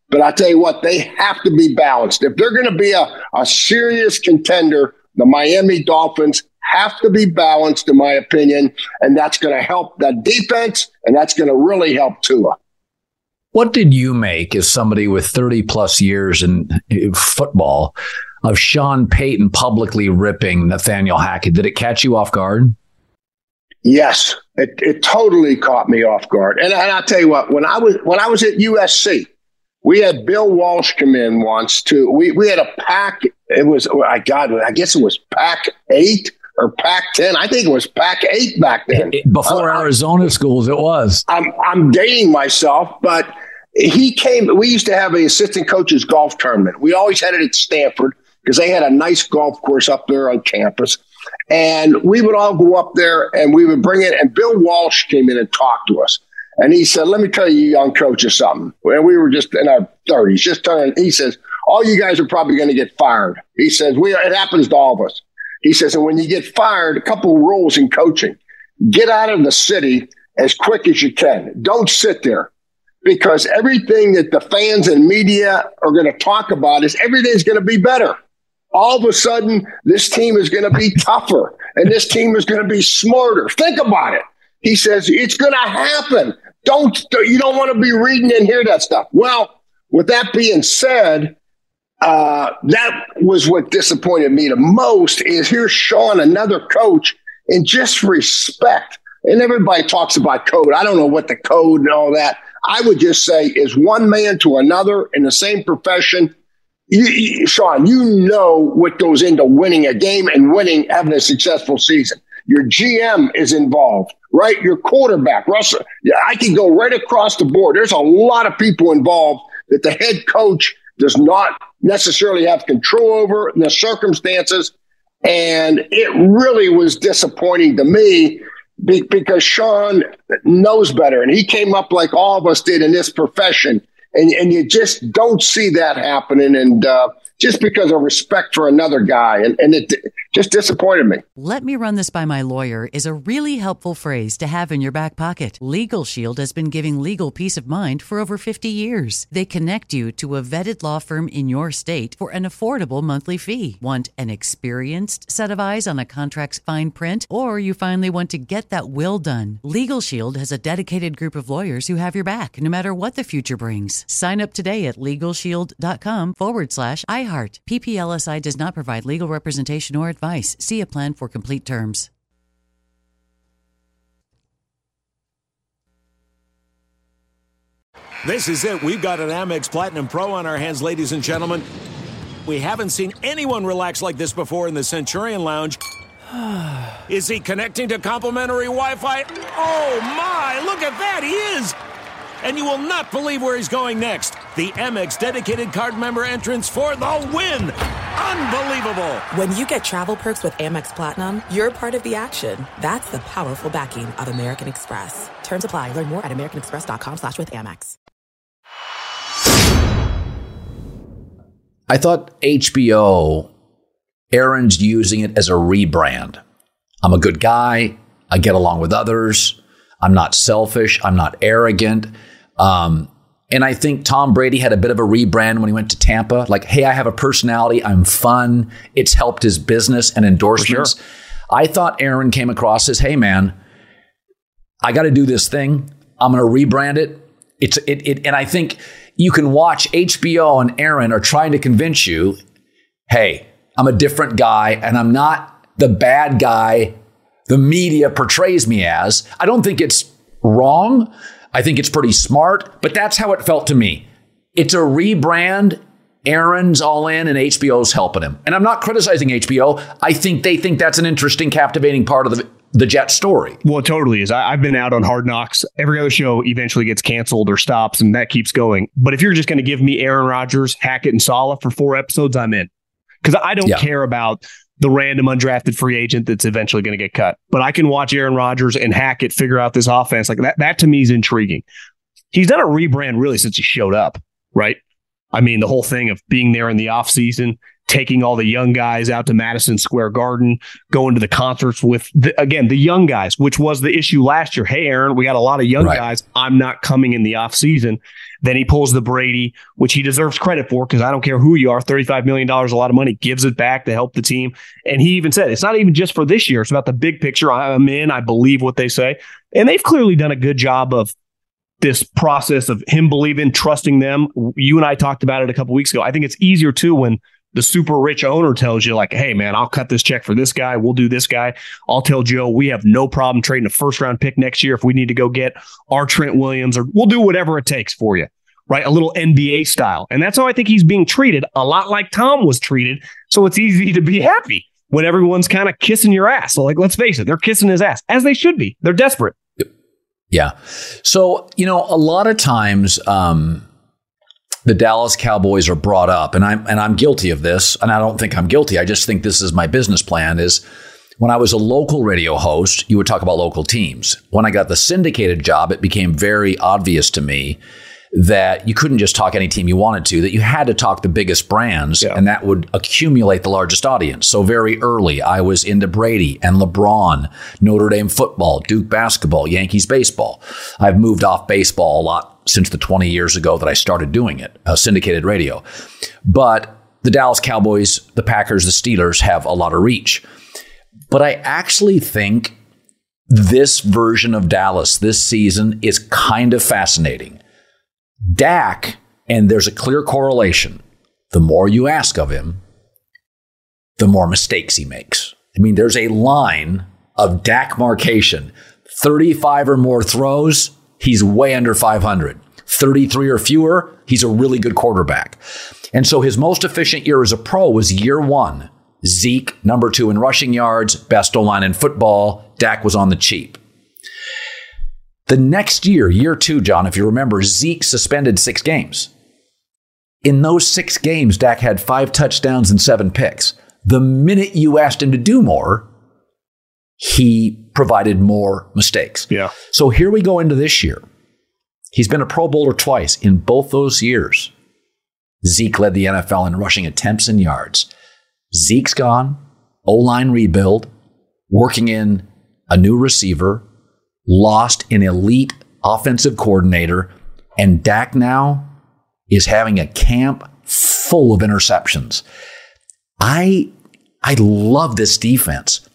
But I tell you what, they have to be balanced. If they're going to be a serious contender, the Miami Dolphins have to be balanced, in my opinion, and that's going to help the defense, and that's going to really help Tua. What did you make as somebody with 30-plus years in football of Sean Payton publicly ripping Nathaniel Hackett? Did it catch you off guard? Yes, it totally caught me off guard. And I'll tell you what, when I was at USC, we had Bill Walsh come in once too. We had a Pac. It was I guess it was Pac-8 or Pac-10. I think it was Pac-8 back then. Before Arizona schools, it was. I'm dating myself, but he came. We used to have an assistant coaches golf tournament. We always had it at Stanford because they had a nice golf course up there on campus. And we would all go up there and we would bring it. And Bill Walsh came in and talked to us. And he said, let me tell you young coaches something. And we were just in our 30s, just turning. He says, all you guys are probably going to get fired. He says, it happens to all of us. He says, and when you get fired, a couple of rules in coaching. Get out of the city as quick as you can. Don't sit there. Because everything that the fans and media are going to talk about is everything's going to be better. All of a sudden, this team is going to be tougher, and this team is going to be smarter. Think about it. He says, it's going to happen. You don't want to be reading and hear that stuff. Well, with that being said, that was what disappointed me the most is here's Sean, another coach, and just respect. And everybody talks about code. I don't know what the code and all that. I would just say is one man to another in the same profession. Sean, you know what goes into winning a game and having a successful season. Your GM is involved, right? Your quarterback, Russell. Yeah, I can go right across the board. There's a lot of people involved that the head coach does not necessarily have control over the circumstances. And it really was disappointing to me because Sean knows better. And he came up like all of us did in this profession. And you just don't see that happening. And just because of respect for another guy. And it just disappointed me. Let me run this by my lawyer is a really helpful phrase to have in your back pocket. Legal Shield has been giving legal peace of mind for over 50 years. They connect you to a vetted law firm in your state for an affordable monthly fee. Want an experienced set of eyes on a contract's fine print, or you finally want to get that will done? Legal Shield has a dedicated group of lawyers who have your back, no matter what the future brings. Sign up today at LegalShield.com/I. Heart. PPLSI does not provide legal representation or advice. See a plan for complete terms. This is it. We've got an Amex Platinum Pro on our hands, ladies and gentlemen. We haven't seen anyone relax like this before in the Centurion Lounge. Is he connecting to complimentary Wi-Fi? Oh, my! Look at that! He is! And you will not believe where he's going next. The Amex dedicated card member entrance for the win! Unbelievable! When you get travel perks with Amex Platinum, you're part of the action. That's the powerful backing of American Express. Terms apply. Learn more at americanexpress.com/withAmex. I thought HBO, Aaron's using it as a rebrand. I'm a good guy. I get along with others. I'm not selfish. I'm not arrogant. And I think Tom Brady had a bit of a rebrand when he went to Tampa. Like, hey, I have a personality. I'm fun. It's helped his business and endorsements. Sure. I thought Aaron came across as, hey, man, I got to do this thing. I'm going to rebrand it. And I think you can watch HBO and Aaron are trying to convince you, hey, I'm a different guy and I'm not the bad guy the media portrays me as. I don't think it's wrong. I think it's pretty smart, but that's how it felt to me. It's a rebrand. Aaron's all in and HBO's helping him. And I'm not criticizing HBO. I think they think that's an interesting, captivating part of the Jet story. Well, it totally is. I've been out on Hard Knocks. Every other show eventually gets canceled or stops, and that keeps going. But if you're just going to give me Aaron Rodgers, Hackett, and Saleh for 4 episodes, I'm in. Because I don't care about the random undrafted free agent that's eventually going to get cut. But I can watch Aaron Rodgers and Hackett figure out this offense. Like that to me is intriguing. He's done a rebrand really since he showed up, right? I mean, the whole thing of being there in the offseason, taking all the young guys out to Madison Square Garden, going to the concerts with, the young guys, which was the issue last year. Hey, Aaron, we got a lot of young guys. I'm not coming in the offseason. Then he pulls the Brady, which he deserves credit for, because I don't care who you are, $35 million, a lot of money, gives it back to help the team. And he even said, it's not even just for this year. It's about the big picture. I'm in. I believe what they say. And they've clearly done a good job of this process of him believing, trusting them. You and I talked about it a couple weeks ago. I think it's easier, too, when the super rich owner tells you, like, hey, man, I'll cut this check for this guy. We'll do this guy. I'll tell Joe we have no problem trading a first round pick next year if we need to go get our Trent Williams, or we'll do whatever it takes for you. Right. A little NBA style. And that's how I think he's being treated, a lot like Tom was treated. So it's easy to be happy when everyone's kind of kissing your ass. So, like, let's face it, they're kissing his ass, as they should be. They're desperate. Yeah. So, you know, a lot of times, the Dallas Cowboys are brought up, and I'm guilty of this, and I don't think I'm guilty. I just think this is my business plan. Is when I was a local radio host, you would talk about local teams. When I got the syndicated job, it became very obvious to me that you couldn't just talk any team you wanted to, that you had to talk the biggest brands, and that would accumulate the largest audience. So very early, I was into Brady and LeBron, Notre Dame football, Duke basketball, Yankees baseball. I've moved off baseball a lot since the 20 years ago that I started doing it, syndicated radio. But the Dallas Cowboys, the Packers, the Steelers have a lot of reach. But I actually think this version of Dallas this season is kind of fascinating. Dak, and there's a clear correlation, the more you ask of him, the more mistakes he makes. I mean, there's a line of Dak markation, 35 or more throws, he's way under 500. 33 or fewer, he's a really good quarterback. And so his most efficient year as a pro was year 1. Zeke, number 2 in rushing yards, best O-line in football. Dak was on the cheap. The next year, year 2, John, if you remember, Zeke suspended 6 games. In those 6 games, Dak had 5 touchdowns and 7 picks. The minute you asked him to do more, he provided more mistakes. Yeah. So here we go into this year. He's been a Pro Bowler twice. In both those years, Zeke led the NFL in rushing attempts and yards. Zeke's gone, O-line rebuild, working in a new receiver, lost an elite offensive coordinator, and Dak now is having a camp full of interceptions. I love this defense.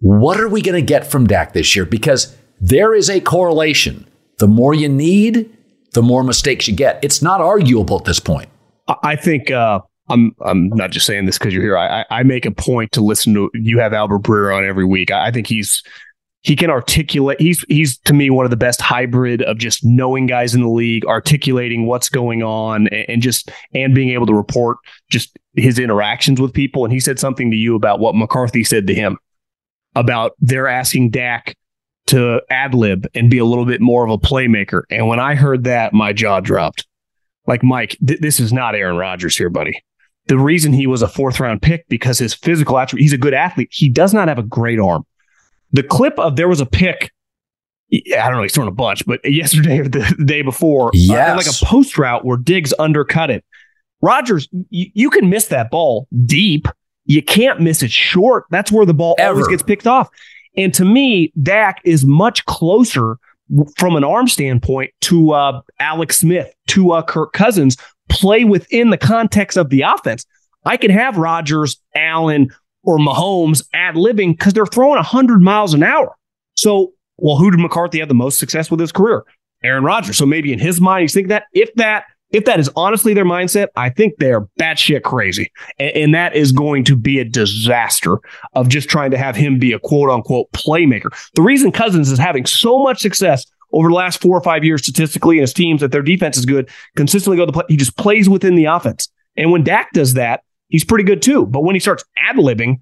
What are we going to get from Dak this year? Because there is a correlation. The more you need, the more mistakes you get. It's not arguable at this point. I think I'm not just saying this because you're here. I make a point to listen to. You have Albert Breer on every week. I think he can articulate. He's to me one of the best hybrid of just knowing guys in the league, articulating what's going on, and being able to report just his interactions with people. And he said something to you about what McCarthy said to him, about they're asking Dak to ad lib and be a little bit more of a playmaker. And when I heard that, my jaw dropped. like, Mike, this is not Aaron Rodgers here, buddy. The reason he was a fourth round pick, because his physical attribute, he's a good athlete. He does not have a great arm. The clip of there was a pick. I don't know. He's thrown a bunch, but yesterday or the day before, like a post route where Diggs undercut it. Rodgers, you can miss that ball deep. You can't miss it short. That's where the ball always gets picked off. And to me, Dak is much closer from an arm standpoint to Alex Smith, to Kirk Cousins. Play within the context of the offense. I can have Rodgers, Allen, or Mahomes ad-libbing because they're throwing 100 miles an hour. So, well, who did McCarthy have the most success with his career? Aaron Rodgers. So maybe in his mind, he's thinking that. If that is honestly their mindset, I think they are batshit crazy. And that is going to be a disaster of just trying to have him be a quote-unquote playmaker. The reason Cousins is having so much success over the last 4 or 5 years statistically and his teams that their defense is good, consistently go to play, he just plays within the offense. And when Dak does that, he's pretty good too. But when he starts ad-libbing,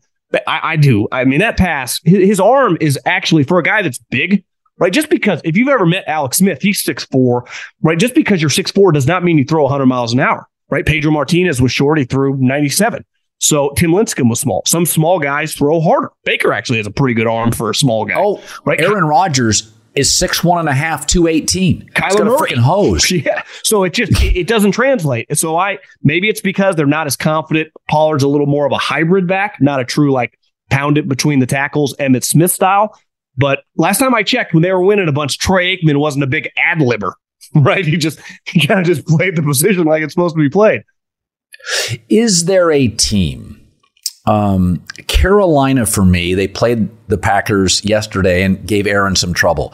I do. I mean, that pass, his arm is actually, for a guy that's big, right? Just because if you've ever met Alex Smith, he's 6'4", right? Just because you're 6'4" does not mean you throw 100 miles an hour, right? Pedro Martinez was short. He threw 97. So Tim Lincecum was small. Some small guys throw harder. Baker actually has a pretty good arm for a small guy. Oh, right. Aaron Rodgers is 6'1" and a half, 218. Kyler Murray. Freaking hose. Yeah. So it just, it doesn't translate. So maybe it's because they're not as confident. Pollard's a little more of a hybrid back, not a true, like, pound it between the tackles, Emmitt Smith style. But last time I checked, when they were winning a bunch, Troy Aikman wasn't a big ad-libber, right? He kind of just played the position like it's supposed to be played. Is there a team? Carolina, for me, they played the Packers yesterday and gave Aaron some trouble.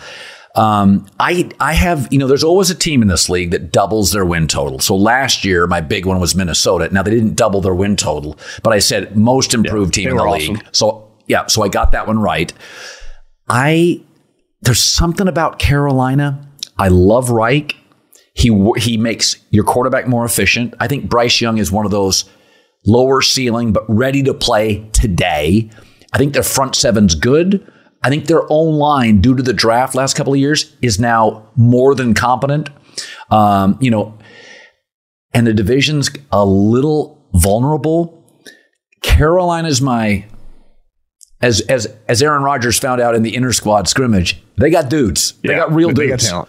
I have, there's always a team in this league that doubles their win total. So last year, my big one was Minnesota. Now, they didn't double their win total, but I said most improved team in the league. Awesome. So I got that one right. There's something about Carolina. I love Reich. He makes your quarterback more efficient. I think Bryce Young is one of those lower ceiling, but ready to play today. I think their front seven's good. I think their own line, due to the draft last couple of years, is now more than competent. And the division's a little vulnerable. Carolina's my, as Aaron Rodgers found out in the inter-squad scrimmage, they got dudes. They got real dudes. They got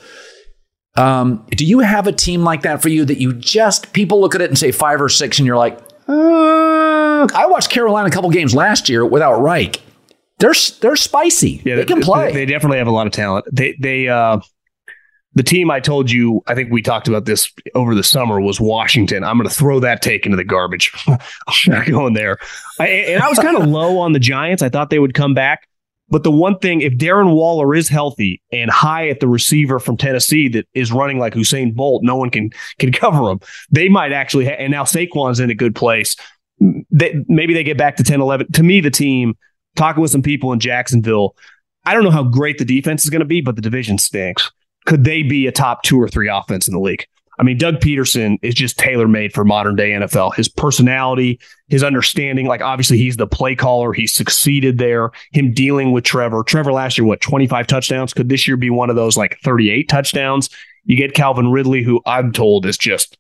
talent. Do you have a team like that for you that you just, people look at it and say 5 or 6, and you're like, I watched Carolina a couple games last year without Reich. They're spicy. Yeah, they can play. They definitely have a lot of talent. They the team I told you, I think we talked about this over the summer, was Washington. I'm going to throw that take into the garbage. I'm not going there. I was kind of low on the Giants. I thought they would come back. But the one thing, if Darren Waller is healthy and high at the receiver from Tennessee that is running like Usain Bolt, no one can cover him. They might actually, and now Saquon's in a good place. Maybe they get back to 10-11. To me, the team, talking with some people in Jacksonville, I don't know how great the defense is going to be, but the division stinks. Could they be a top 2 or 3 offense in the league? I mean, Doug Peterson is just tailor-made for modern-day NFL. His personality, his understanding, like, obviously he's the play caller. He succeeded there. Him dealing with Trevor. Trevor last year, 25 touchdowns? Could this year be one of those, like, 38 touchdowns? You get Calvin Ridley, who I'm told is just,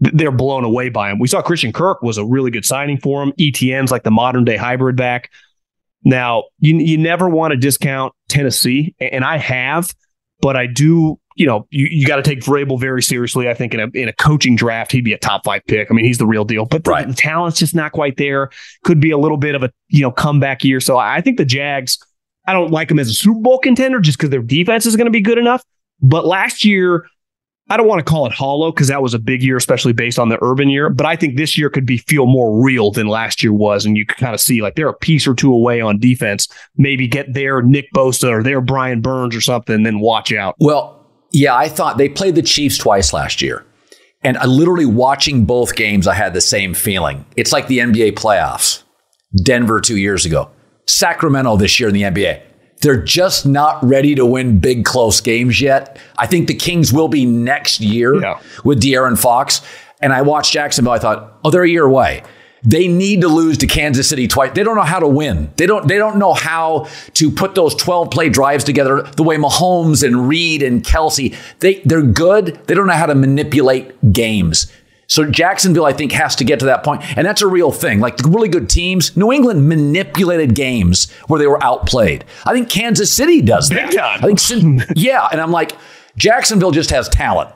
they're blown away by him. We saw Christian Kirk was a really good signing for him. ETN's like the modern-day hybrid back. Now, you never want to discount Tennessee, and I have, but I do. You got to take Vrabel very seriously. I think in a coaching draft, he'd be a top 5 pick. I mean, he's the real deal. But the talent's just not quite there. Could be a little bit of a comeback year. So I think the Jags, I don't like them as a Super Bowl contender just because their defense is going to be good enough. But last year, I don't want to call it hollow because that was a big year, especially based on the Urban year. But I think this year could feel more real than last year was. And you could kind of see, like, they're a piece or two away on defense. Maybe get their Nick Bosa or their Brian Burns or something, then watch out. Well, yeah, I thought they played the Chiefs twice last year. And I literally, watching both games, I had the same feeling. It's like the NBA playoffs. Denver 2 years ago. Sacramento this year in the NBA. They're just not ready to win big, close games yet. I think the Kings will be next year with De'Aaron Fox. And I watched Jacksonville. I thought, they're a year away. They need to lose to Kansas City twice. They don't know how to win. They don't know how to put those 12-play drives together the way Mahomes and Reed and Kelsey. They're good. They don't know how to manipulate games. So Jacksonville, I think, has to get to that point. And that's a real thing. Like the really good teams, New England manipulated games where they were outplayed. I think Kansas City does that. Big time. I think, yeah. And I'm like, Jacksonville just has talent.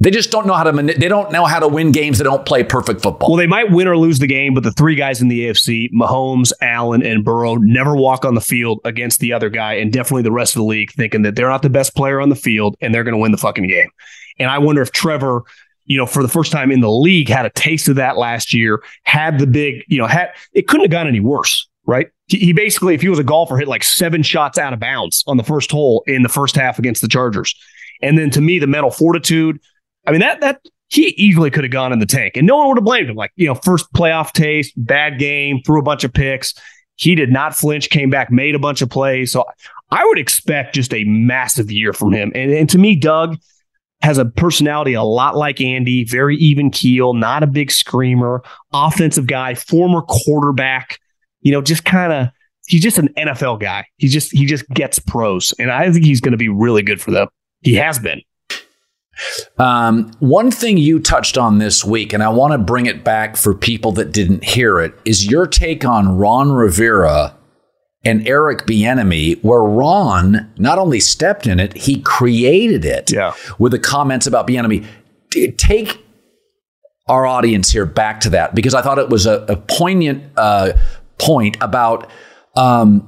They just don't know how to win games that don't play perfect football. Well, they might win or lose the game, but the three guys in the AFC, Mahomes, Allen, and Burrow, never walk on the field against the other guy, and definitely the rest of the league thinking that they're not the best player on the field and they're going to win the fucking game. And I wonder if Trevor, you know, for the first time in the league, had a taste of that last year, had the big, you know, it couldn't have gone any worse, right? He basically, if he was a golfer, hit like 7 shots out of bounds on the first hole in the first half against the Chargers. And then to me, the mental fortitude, I mean, that he easily could have gone in the tank and no one would have blamed him. Like, you know, first playoff taste, bad game, threw a bunch of picks. He did not flinch, came back, made a bunch of plays. So I would expect just a massive year from him. And to me, Doug has a personality a lot like Andy, very even keel, not a big screamer, offensive guy, former quarterback, you know, just kind of, he's just an NFL guy. He just gets pros. And I think he's going to be really good for them. He has been. One thing you touched on this week, and I want to bring it back for people that didn't hear it, is your take on Ron Rivera and Eric Bieniemy, where Ron not only stepped in it, he created it with the comments about Bieniemy. Take our audience here back to that, because I thought it was a poignant point about in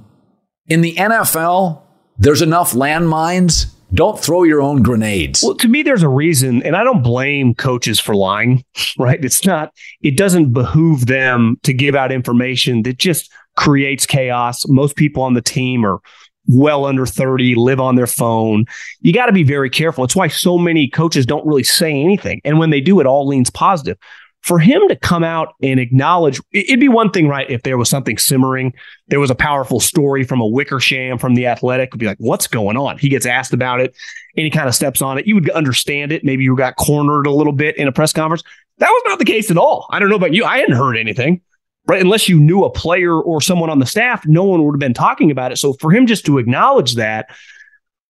the NFL, there's enough landmines. Don't throw your own grenades. Well, to me, there's a reason, and I don't blame coaches for lying, right? It doesn't behoove them to give out information that just creates chaos. Most people on the team are well under 30, live on their phone. You got to be very careful. It's why so many coaches don't really say anything. And when they do, it all leans positive. For him to come out and acknowledge, it'd be one thing, right? If there was something simmering, there was a powerful story from a Wickersham from The Athletic, would be like, what's going on? He gets asked about it and he kind of steps on it. You would understand it. Maybe you got cornered a little bit in a press conference. That was not the case at all. I don't know about you. I hadn't heard anything, right? Unless you knew a player or someone on the staff, no one would have been talking about it. So for him just to acknowledge that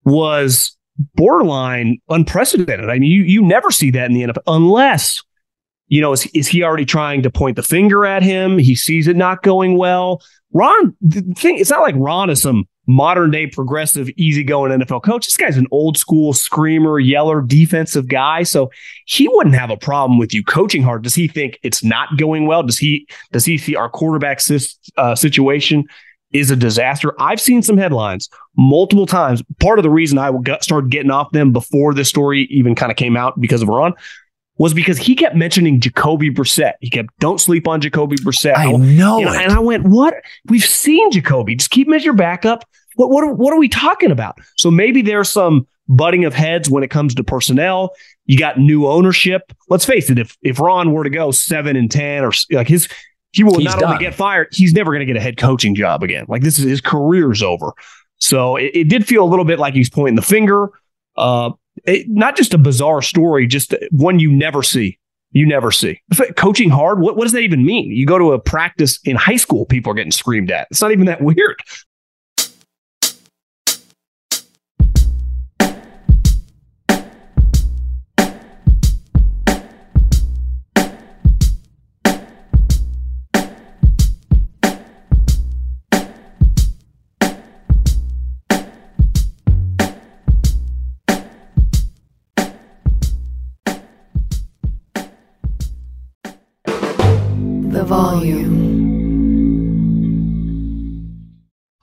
was borderline unprecedented. I mean, you never see that in the NFL unless... You know, is he already trying to point the finger at him? He sees it not going well. It's not like Ron is some modern day progressive, easygoing NFL coach. This guy's an old school screamer, yeller, defensive guy. So he wouldn't have a problem with you coaching hard. Does he think it's not going well? Does he see our quarterback situation is a disaster? I've seen some headlines multiple times. Part of the reason I started getting off them before this story even kind of came out because of Ron was because he kept mentioning Jacoby Brissett. He kept, don't sleep on Jacoby Brissett. I know. And I went, what? We've seen Jacoby. Just keep him as your backup. What are we talking about? So maybe there's some butting of heads when it comes to personnel. You got new ownership. Let's face it, if Ron were to go 7-10 or like he's not only get fired, he's never going to get a head coaching job again. Like this is his career's over. So it did feel a little bit like he's pointing the finger. Not just a bizarre story, just one you never see. Coaching hard, what does that even mean? You go to a practice in high school, people are getting screamed at. It's not even that weird.